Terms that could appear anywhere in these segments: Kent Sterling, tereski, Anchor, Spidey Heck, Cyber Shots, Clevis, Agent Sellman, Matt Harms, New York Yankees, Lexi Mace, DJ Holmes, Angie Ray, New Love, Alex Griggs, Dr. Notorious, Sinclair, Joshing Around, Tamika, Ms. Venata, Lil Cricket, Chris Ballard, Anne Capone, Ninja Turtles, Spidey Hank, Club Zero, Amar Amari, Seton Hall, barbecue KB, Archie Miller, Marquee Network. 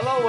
Hello,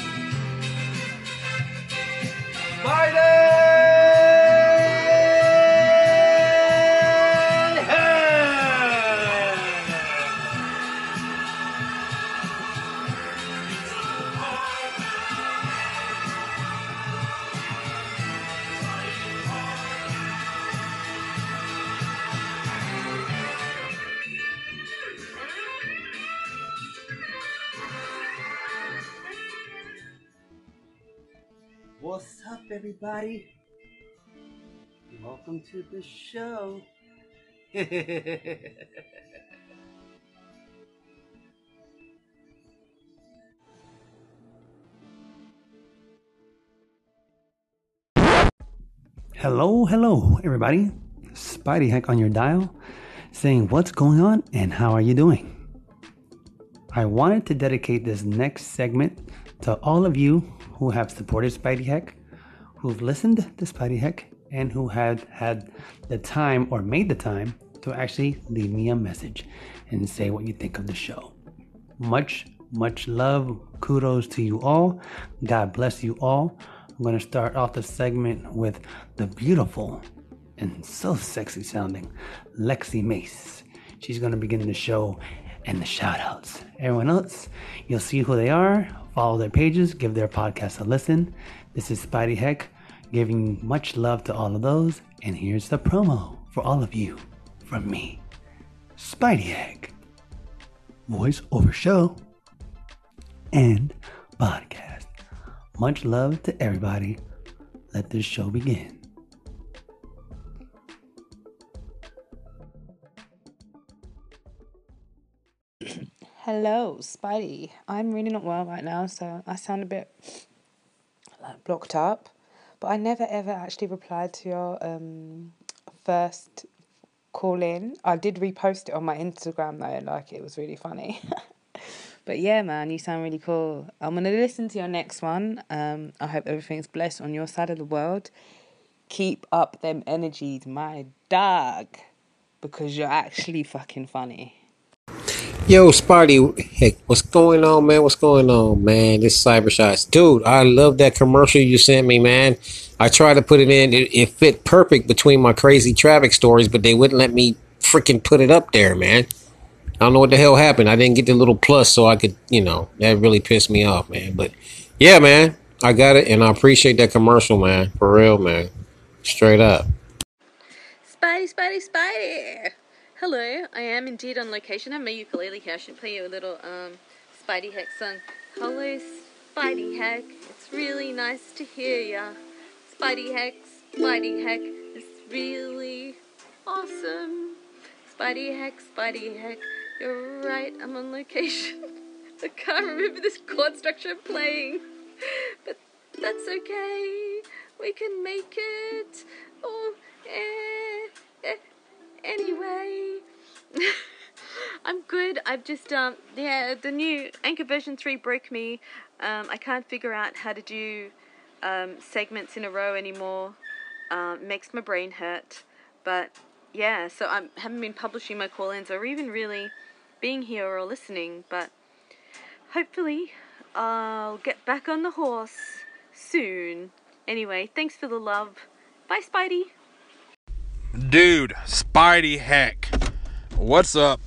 Spidey Hank. What's up, everybody? Welcome to the show. Hello, everybody. Spidey Heck on your dial, saying what's going on and how are you doing? I wanted to dedicate this next segment to all of you who have supported Spidey Heck, who've listened to Spidey Heck, and who had the time or made the time to actually leave me a message and say what you think of the show. Much love. Kudos to you all. God bless you all. I'm going to start off the segment with the beautiful and so sexy sounding Lexi Mace. She's going to begin the show and the shout outs. Everyone else, you'll see who they are. Follow their pages. Give their podcast a listen. This is Spidey Heck, giving much love to all of those, and here's the promo for all of you from me, Spidey Egg, voice over show and podcast. Much love to everybody. Let this show begin. Hello, Spidey. I'm really not well right now, so I sound a bit like blocked up. But I never ever actually replied to your first call in. I did repost it on my Instagram though, like it was really funny. But yeah, man, you sound really cool. I'm going to listen to your next one. I hope everything's blessed on your side of the world. Keep up them energies, my dog, because you're actually fucking funny. Yo, Spidey Heck, what's going on, man? This is Cyber Shots. Dude, I love that commercial you sent me, man. I tried to put it in. It fit perfect between my crazy traffic stories, but they wouldn't let me freaking put it up there, man. I don't know what the hell happened. I didn't get the little plus so I could, that really pissed me off, man. But yeah, man, I got it, and I appreciate that commercial, man. For real, man. Straight up. Spidey. Hello, I am indeed on location. I have my ukulele here. I should play you a little Spidey Heck song. Hello, Spidey Heck. It's really nice to hear ya. Spidey Heck, Spidey Heck. It's really awesome. Spidey Heck, Spidey Heck. You're right, I'm on location. I can't remember this chord structure I'm playing. But that's okay. We can make it. Oh, Anyway, I'm good. I've just, the new Anchor version 3 broke me. I can't figure out how to do segments in a row anymore. Makes my brain hurt. But, yeah, so I haven't been publishing my call-ins or even really being here or listening. But hopefully I'll get back on the horse soon. Anyway, thanks for the love. Bye, Spidey. Dude, Spidey Heck, what's up?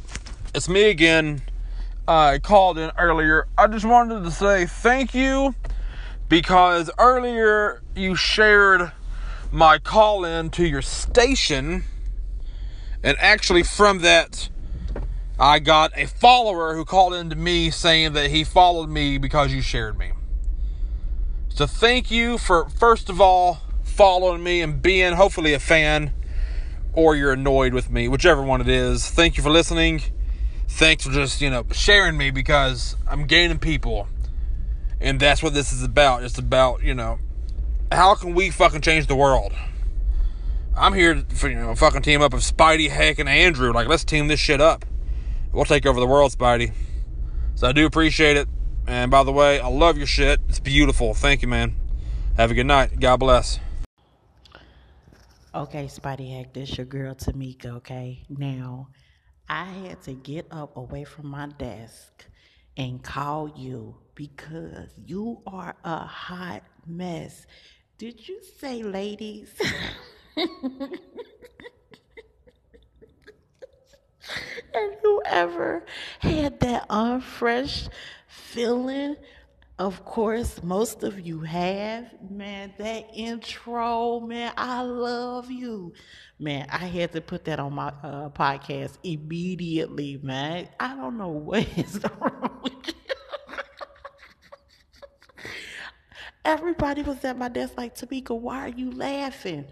It's me again. I called in earlier. I just wanted to say thank you because earlier you shared my call in to your station, and actually from that I got a follower who called in to me saying that he followed me because you shared me. So thank you for, first of all, following me and being hopefully a fan, or you're annoyed with me, whichever one it is. Thank you for listening. Thanks for just, sharing me, because I'm gaining people. And that's what this is about. It's about, you know, how can we fucking change the world? I'm here for, you know, fucking team up of Spidey, Heck, and Andrew. Like, let's team this shit up. We'll take over the world, Spidey. So I do appreciate it. And by the way, I love your shit. It's beautiful. Thank you, man. Have a good night. God bless. Okay, Spidey Heck, this your girl Tamika, okay? Now, I had to get up away from my desk and call you because you are a hot mess. Did you say ladies? Have you ever had that unfresh feeling? Of course, most of you have. Man, that intro, man, I love you. Man, I had to put that on my podcast immediately, man. I don't know what is wrong with you. Everybody was at my desk like, Tamika, why are you laughing?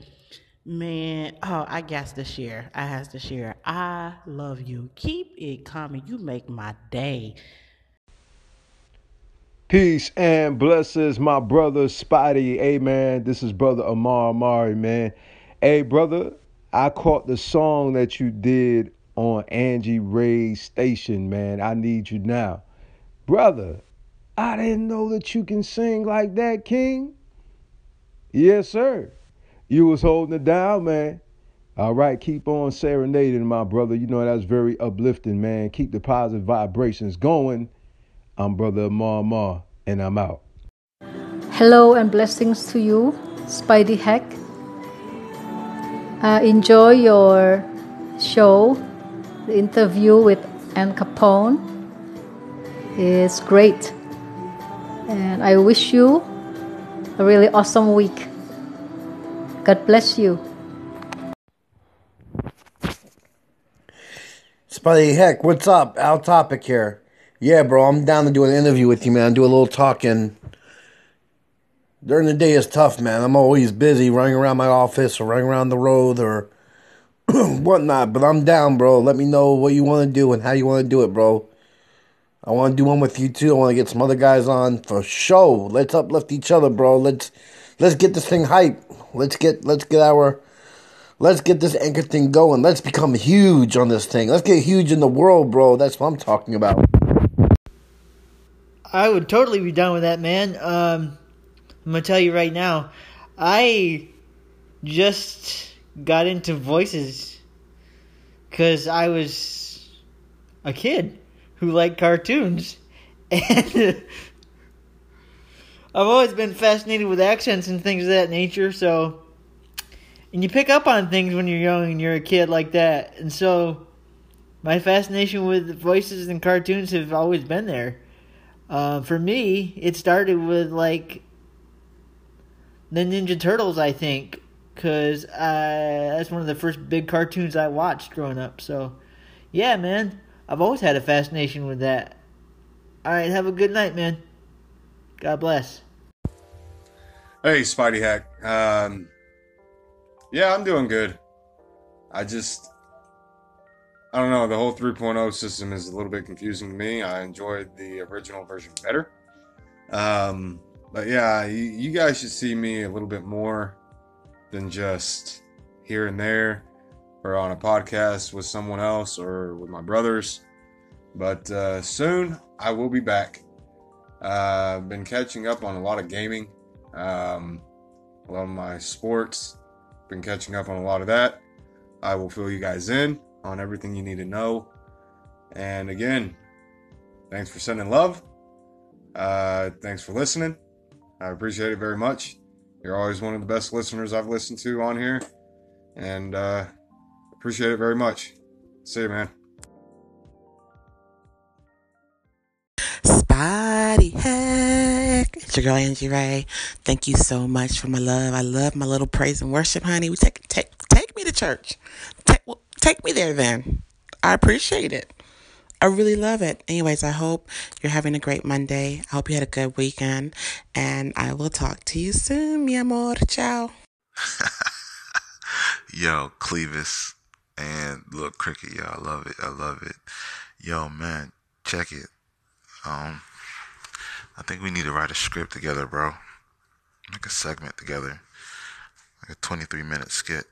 Man, oh, I has to share. I love you. Keep it coming. You make my day. Peace and blessings, my brother Spidey. Hey, man, this is brother Amar Amari, man. Hey, brother, I caught the song that you did on Angie Ray's station, man. I Need You Now. Brother, I didn't know that you can sing like that, King. Yes, sir. You was holding it down, man. All right, keep on serenading, my brother. You know, that's very uplifting, man. Keep the positive vibrations going. I'm brother Ma Ma, and I'm out. Hello and blessings to you, Spidey Heck. Enjoy your show, the interview with Anne Capone. It's great. And I wish you a really awesome week. God bless you. Spidey Heck, what's up? Out topic here. Yeah, bro, I'm down to do an interview with you, man. Do a little talking. During the day is tough, man. I'm always busy running around my office or running around the road or whatnot. But I'm down, bro. Let me know what you want to do and how you want to do it, bro. I want to do one with you, too. I want to get some other guys on for show. Let's uplift each other, bro. Let's get this thing hype. Let's get this anchor thing going. Let's become huge on this thing. Let's get huge in the world, bro. That's what I'm talking about. I would totally be down with that, man. I'm going to tell you right now. I just got into voices because I was a kid who liked cartoons. And I've always been fascinated with accents and things of that nature. So, and you pick up on things when you're young and you're a kid like that. And so my fascination with voices and cartoons have always been there. For me, it started with, like, the Ninja Turtles, I think, because that's one of the first big cartoons I watched growing up. So, yeah, man, I've always had a fascination with that. All right, have a good night, man. God bless. Hey, Spidey Hack. Yeah, I'm doing good. I don't know, the whole 3.0 system is a little bit confusing to me. I enjoyed the original version better. But yeah, you guys should see me a little bit more than just here and there or on a podcast with someone else or with my brothers. But soon I will be back. I've been catching up on a lot of gaming, a lot of my sports. Been catching up on a lot of that. I will fill you guys in on everything you need to know. And again, thanks for sending love. Thanks for listening. I appreciate it very much. You're always one of the best listeners I've listened to on here. And appreciate it very much. See you, man. Spidey Heck. It's your girl, Angie Ray. Thank you so much for my love. I love my little praise and worship, honey. We take me to church. Take me there then. I appreciate it. I really love it. Anyways, I hope you're having a great Monday. I hope you had a good weekend. And I will talk to you soon, mi amor. Ciao. Yo, Clevis and Lil Cricket, yo, I love it. Yo, man, check it. I think we need to write a script together, bro. Like a segment together. Like a 23-minute skit.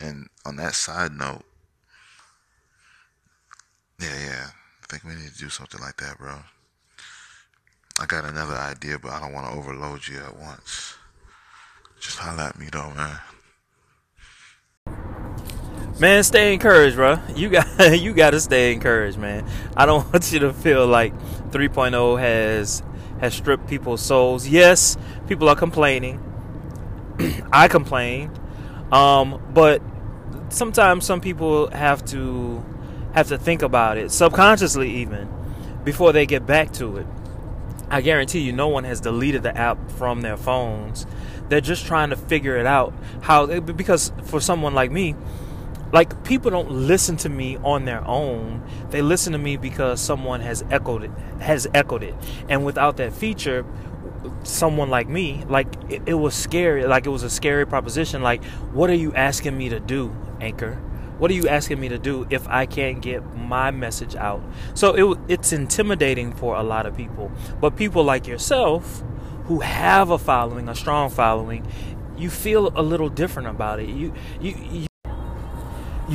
And on that side note, yeah, I think we need to do something like that, bro. I got another idea, but I don't want to overload you at once. Just holler at me, though, man. Man, stay encouraged, bro. You got to stay encouraged, man. I don't want you to feel like 3.0 has stripped people's souls. Yes, people are complaining. I complain. But sometimes some people have to think about it, subconsciously even, before they get back to it. I guarantee you no one has deleted the app from their phones. They're just trying to figure it out. How? Because for someone like me, like, people don't listen to me on their own. They listen to me because someone has echoed it. And without that feature, someone like me, like, it was scary. Like, it was a scary proposition. Like, what are you asking me to do, Anchor? What are you asking me to do if I can't get my message out? So it's intimidating for a lot of people. But people like yourself who have a following, a strong following, you feel a little different about it. You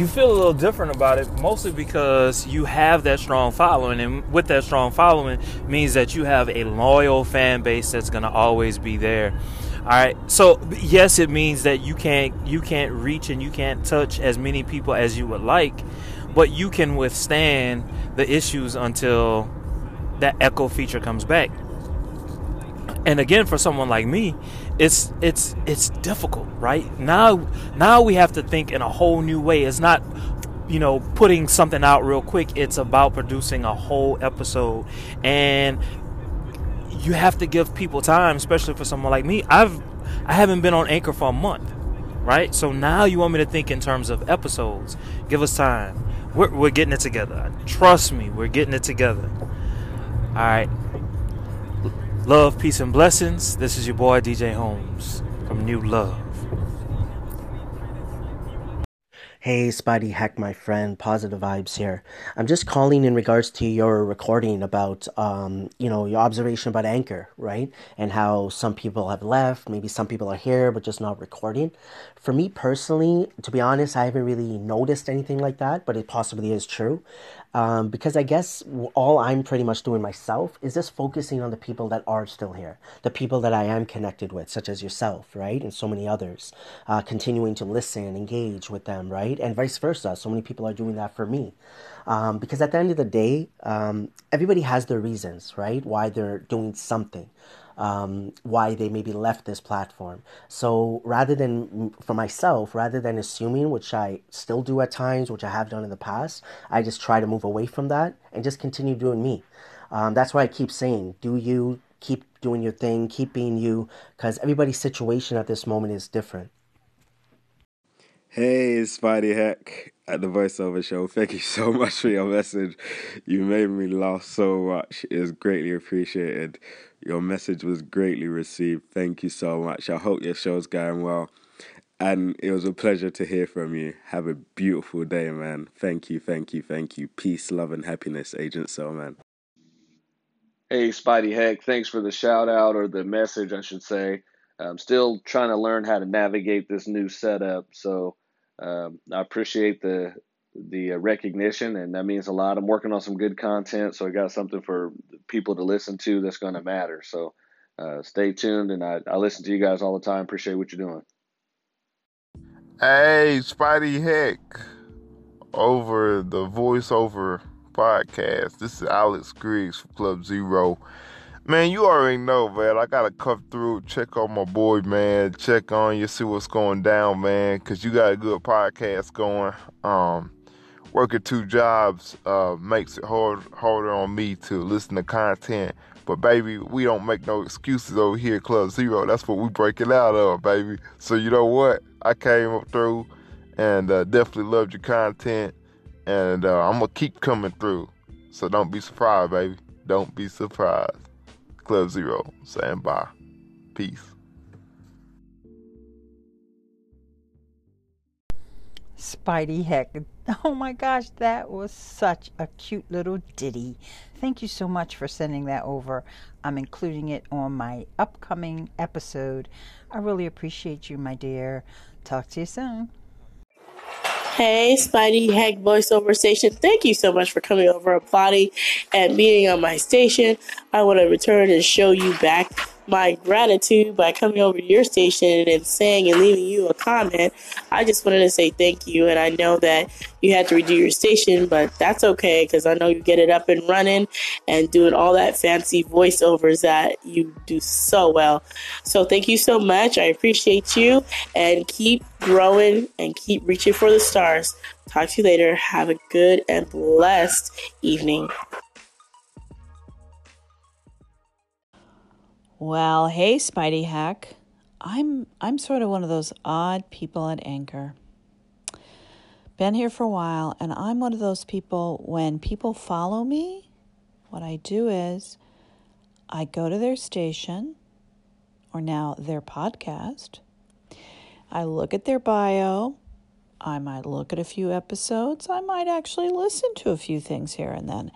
feel a little different about it, mostly because you have that strong following. And with that strong following means that you have a loyal fan base that's going to always be there. All right. So, yes, it means that you can't reach and you can't touch as many people as you would like. But you can withstand the issues until that echo feature comes back. And again, for someone like me, it's difficult, right? Now we have to think in a whole new way. It's not, putting something out real quick. It's about producing a whole episode. And you have to give people time, especially for someone like me. I haven't been on Anchor for a month, right? So now you want me to think in terms of episodes. Give us time. We're getting it together. Trust me, we're getting it together. All right. Love, peace, and blessings. This is your boy, DJ Holmes, from New Love. Hey, Spidey Heck, my friend. Positive vibes here. I'm just calling in regards to your recording about, your observation about Anchor, right? And how some people have left, maybe some people are here, but just not recording. For me personally, to be honest, I haven't really noticed anything like that, but it possibly is true. Because I guess all I'm pretty much doing myself is just focusing on the people that are still here, the people that I am connected with, such as yourself, right? And so many others, continuing to listen, engage with them, right? And vice versa. So many people are doing that for me. Because at the end of the day, everybody has their reasons, right? Why they're doing something. Why they maybe left this platform. So rather than assuming, which I still do at times, which I have done in the past, I just try to move away from that and just continue doing me. That's why I keep saying, do you, keep doing your thing, keep being you, because everybody's situation at this moment is different. Hey, Spidey Heck at the Voiceover Show. Thank you so much for your message. You made me laugh so much. It is greatly appreciated. Your message was greatly received. Thank you so much. I hope your show's going well. And it was a pleasure to hear from you. Have a beautiful day, man. Thank you, thank you, thank you. Peace, love, and happiness, Agent Sellman. Hey, Spidey Heck. Thanks for the shout-out, or the message, I should say. I'm still trying to learn how to navigate this new setup, so... I appreciate the recognition, and that means a lot. I'm working on some good content, so I got something for people to listen to that's going to matter. So stay tuned, and I listen to you guys all the time. Appreciate what you're doing. Hey, Spidey Heck, over the Voiceover Podcast. This is Alex Griggs from Club Zero. Man, you already know, man. I got to come through, check on my boy, man. Check on you, see what's going down, man, because you got a good podcast going. Working two jobs makes it harder on me to listen to content. But, baby, we don't make no excuses over here at Club Zero. That's what we break it out of, baby. So, you know what? I came up through and definitely loved your content. And I'm going to keep coming through. So, don't be surprised, baby. Don't be surprised. Club Zero, saying bye. Peace. Spidey Heck. Oh my gosh, that was such a cute little ditty. Thank you so much for sending that over. I'm including it on my upcoming episode. I really appreciate you, my dear. Talk to you soon. Hey, Spidey Heck voiceover station. Thank you so much for coming over and plotting and being on my station. I want to return and show you back my gratitude by coming over to your station and saying and leaving you a comment. I just wanted to say thank you, and I know that you had to redo your station, but that's okay because I know you get it up and running and doing all that fancy voiceovers that you do so well. So thank you so much. I appreciate you, and keep growing and keep reaching for the stars. Talk to you later. Have a good and blessed evening. Well, hey, Spidey Hack. I'm sort of one of those odd people at Anchor. Been here for a while, and I'm one of those people, when people follow me, what I do is I go to their station, or now their podcast. I look at their bio. I might look at a few episodes. I might actually listen to a few things here and then.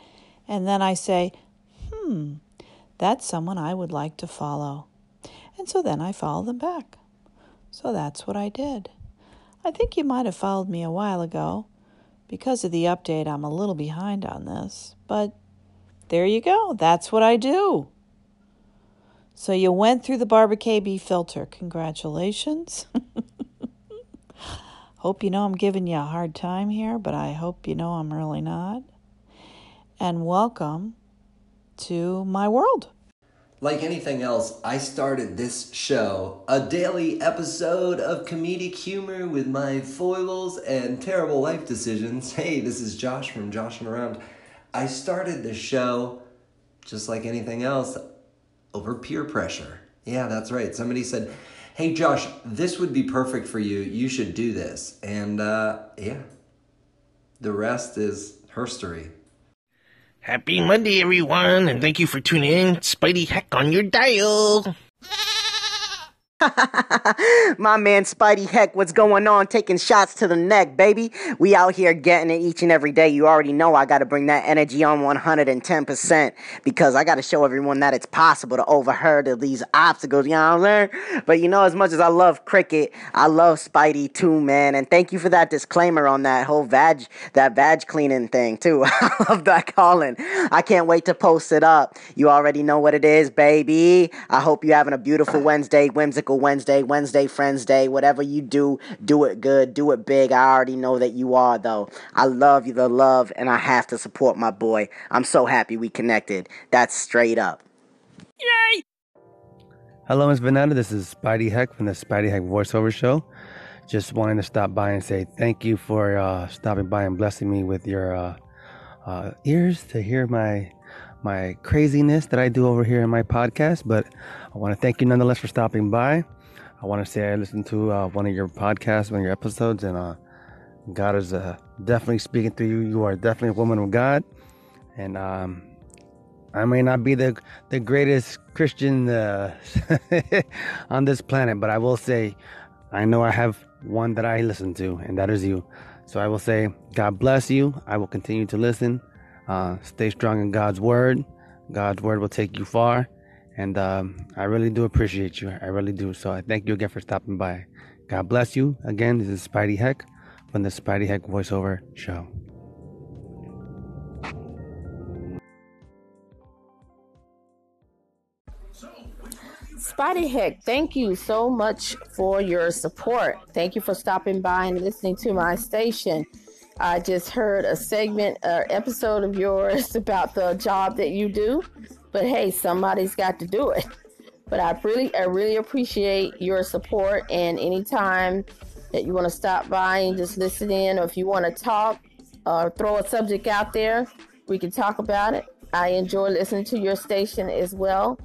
And then I say, that's someone I would like to follow. And so then I follow them back. So that's what I did. I think you might have followed me a while ago. Because of the update, I'm a little behind on this. But there you go. That's what I do. So you went through the barbecue KB filter. Congratulations. Hope you know I'm giving you a hard time here, but I hope you know I'm really not. And welcome to my world. Like anything else, I started this show, a daily episode of comedic humor with my foibles and terrible life decisions. Hey, this is Josh from Joshing Around. I started this show, just like anything else, over peer pressure. Yeah, that's right. Somebody said, hey, Josh, this would be perfect for you. You should do this. And yeah, the rest is herstory. Happy Monday, everyone, and thank you for tuning in. Spidey Heck on your dial. My man Spidey Heck, what's going on? Taking shots to the neck, baby. We out here getting it each and every day. You already know I got to bring that energy on 110% because I got to show everyone that it's possible to overhurdle these obstacles, you know what I'm saying? But you know, as much as I love Cricket, I love Spidey too, man. And thank you for that disclaimer on that whole badge cleaning thing too. I love that calling. I can't wait to post it up. You already know what it is, baby. I hope you're having a beautiful Wednesday, Wednesday, Friends Day, whatever you do, do it good, do it big. I already know that you are, though. I love you, the love, and I have to support my boy. I'm so happy we connected. That's straight up. Yay! Hello, Ms. Venata. This is Spidey Heck from the Spidey Heck voiceover show. Just wanting to stop by and say thank you for stopping by and blessing me with your ears to hear my craziness that I do over here in my podcast, but I want to thank you nonetheless for stopping by. I want to say I listened to one of your episodes, and God is definitely speaking through you. You are definitely a woman of God, and I may not be the greatest Christian on this planet, but I will say I know I have one that I listen to, and that is you. So I will say God bless you. I will continue to listen. Stay strong in God's word. God's word will take you far. And I really do appreciate you. I really do. So I thank you again for stopping by. God bless you. Again, this is Spidey Heck from the Spidey Heck voiceover show. Spidey Heck, thank you so much for your support. Thank you for stopping by and listening to my station. I just heard a segment or episode of yours about the job that you do, but hey, somebody's got to do it. But I really appreciate your support, and anytime that you want to stop by and just listen in, or if you want to talk or throw a subject out there, we can talk about it. I enjoy listening to your station as well,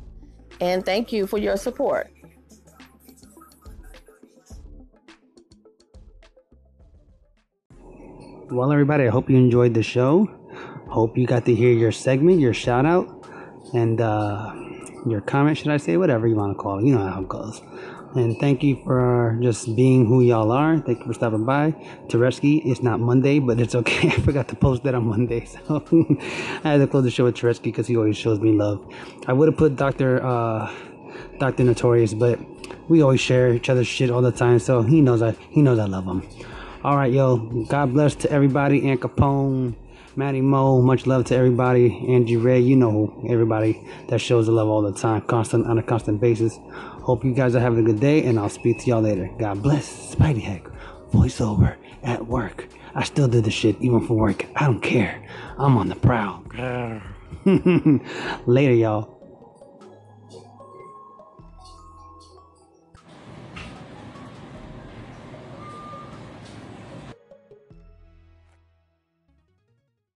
and thank you for your support. Well, everybody, I hope you enjoyed the show. Hope you got to hear your segment, your shout out, and your comment, should I say, whatever you want to call it. You know how it goes. And thank you for just being who y'all are. Thank you for stopping by. Tereski, it's not Monday, but it's okay. I forgot to post that on Monday. So I had to close the show with Tereski because he always shows me love. I would have put Dr. Notorious, but we always share each other's shit all the time. So he knows I love him. All right, yo. God bless to everybody. Anne Capone, Matty Moe, much love to everybody. Angie Ray, you know everybody that shows the love all the time, on a constant basis. Hope you guys are having a good day, and I'll speak to y'all later. God bless. Spidey Heck, voiceover at work. I still do this shit even for work. I don't care. I'm on the prowl. Later, y'all.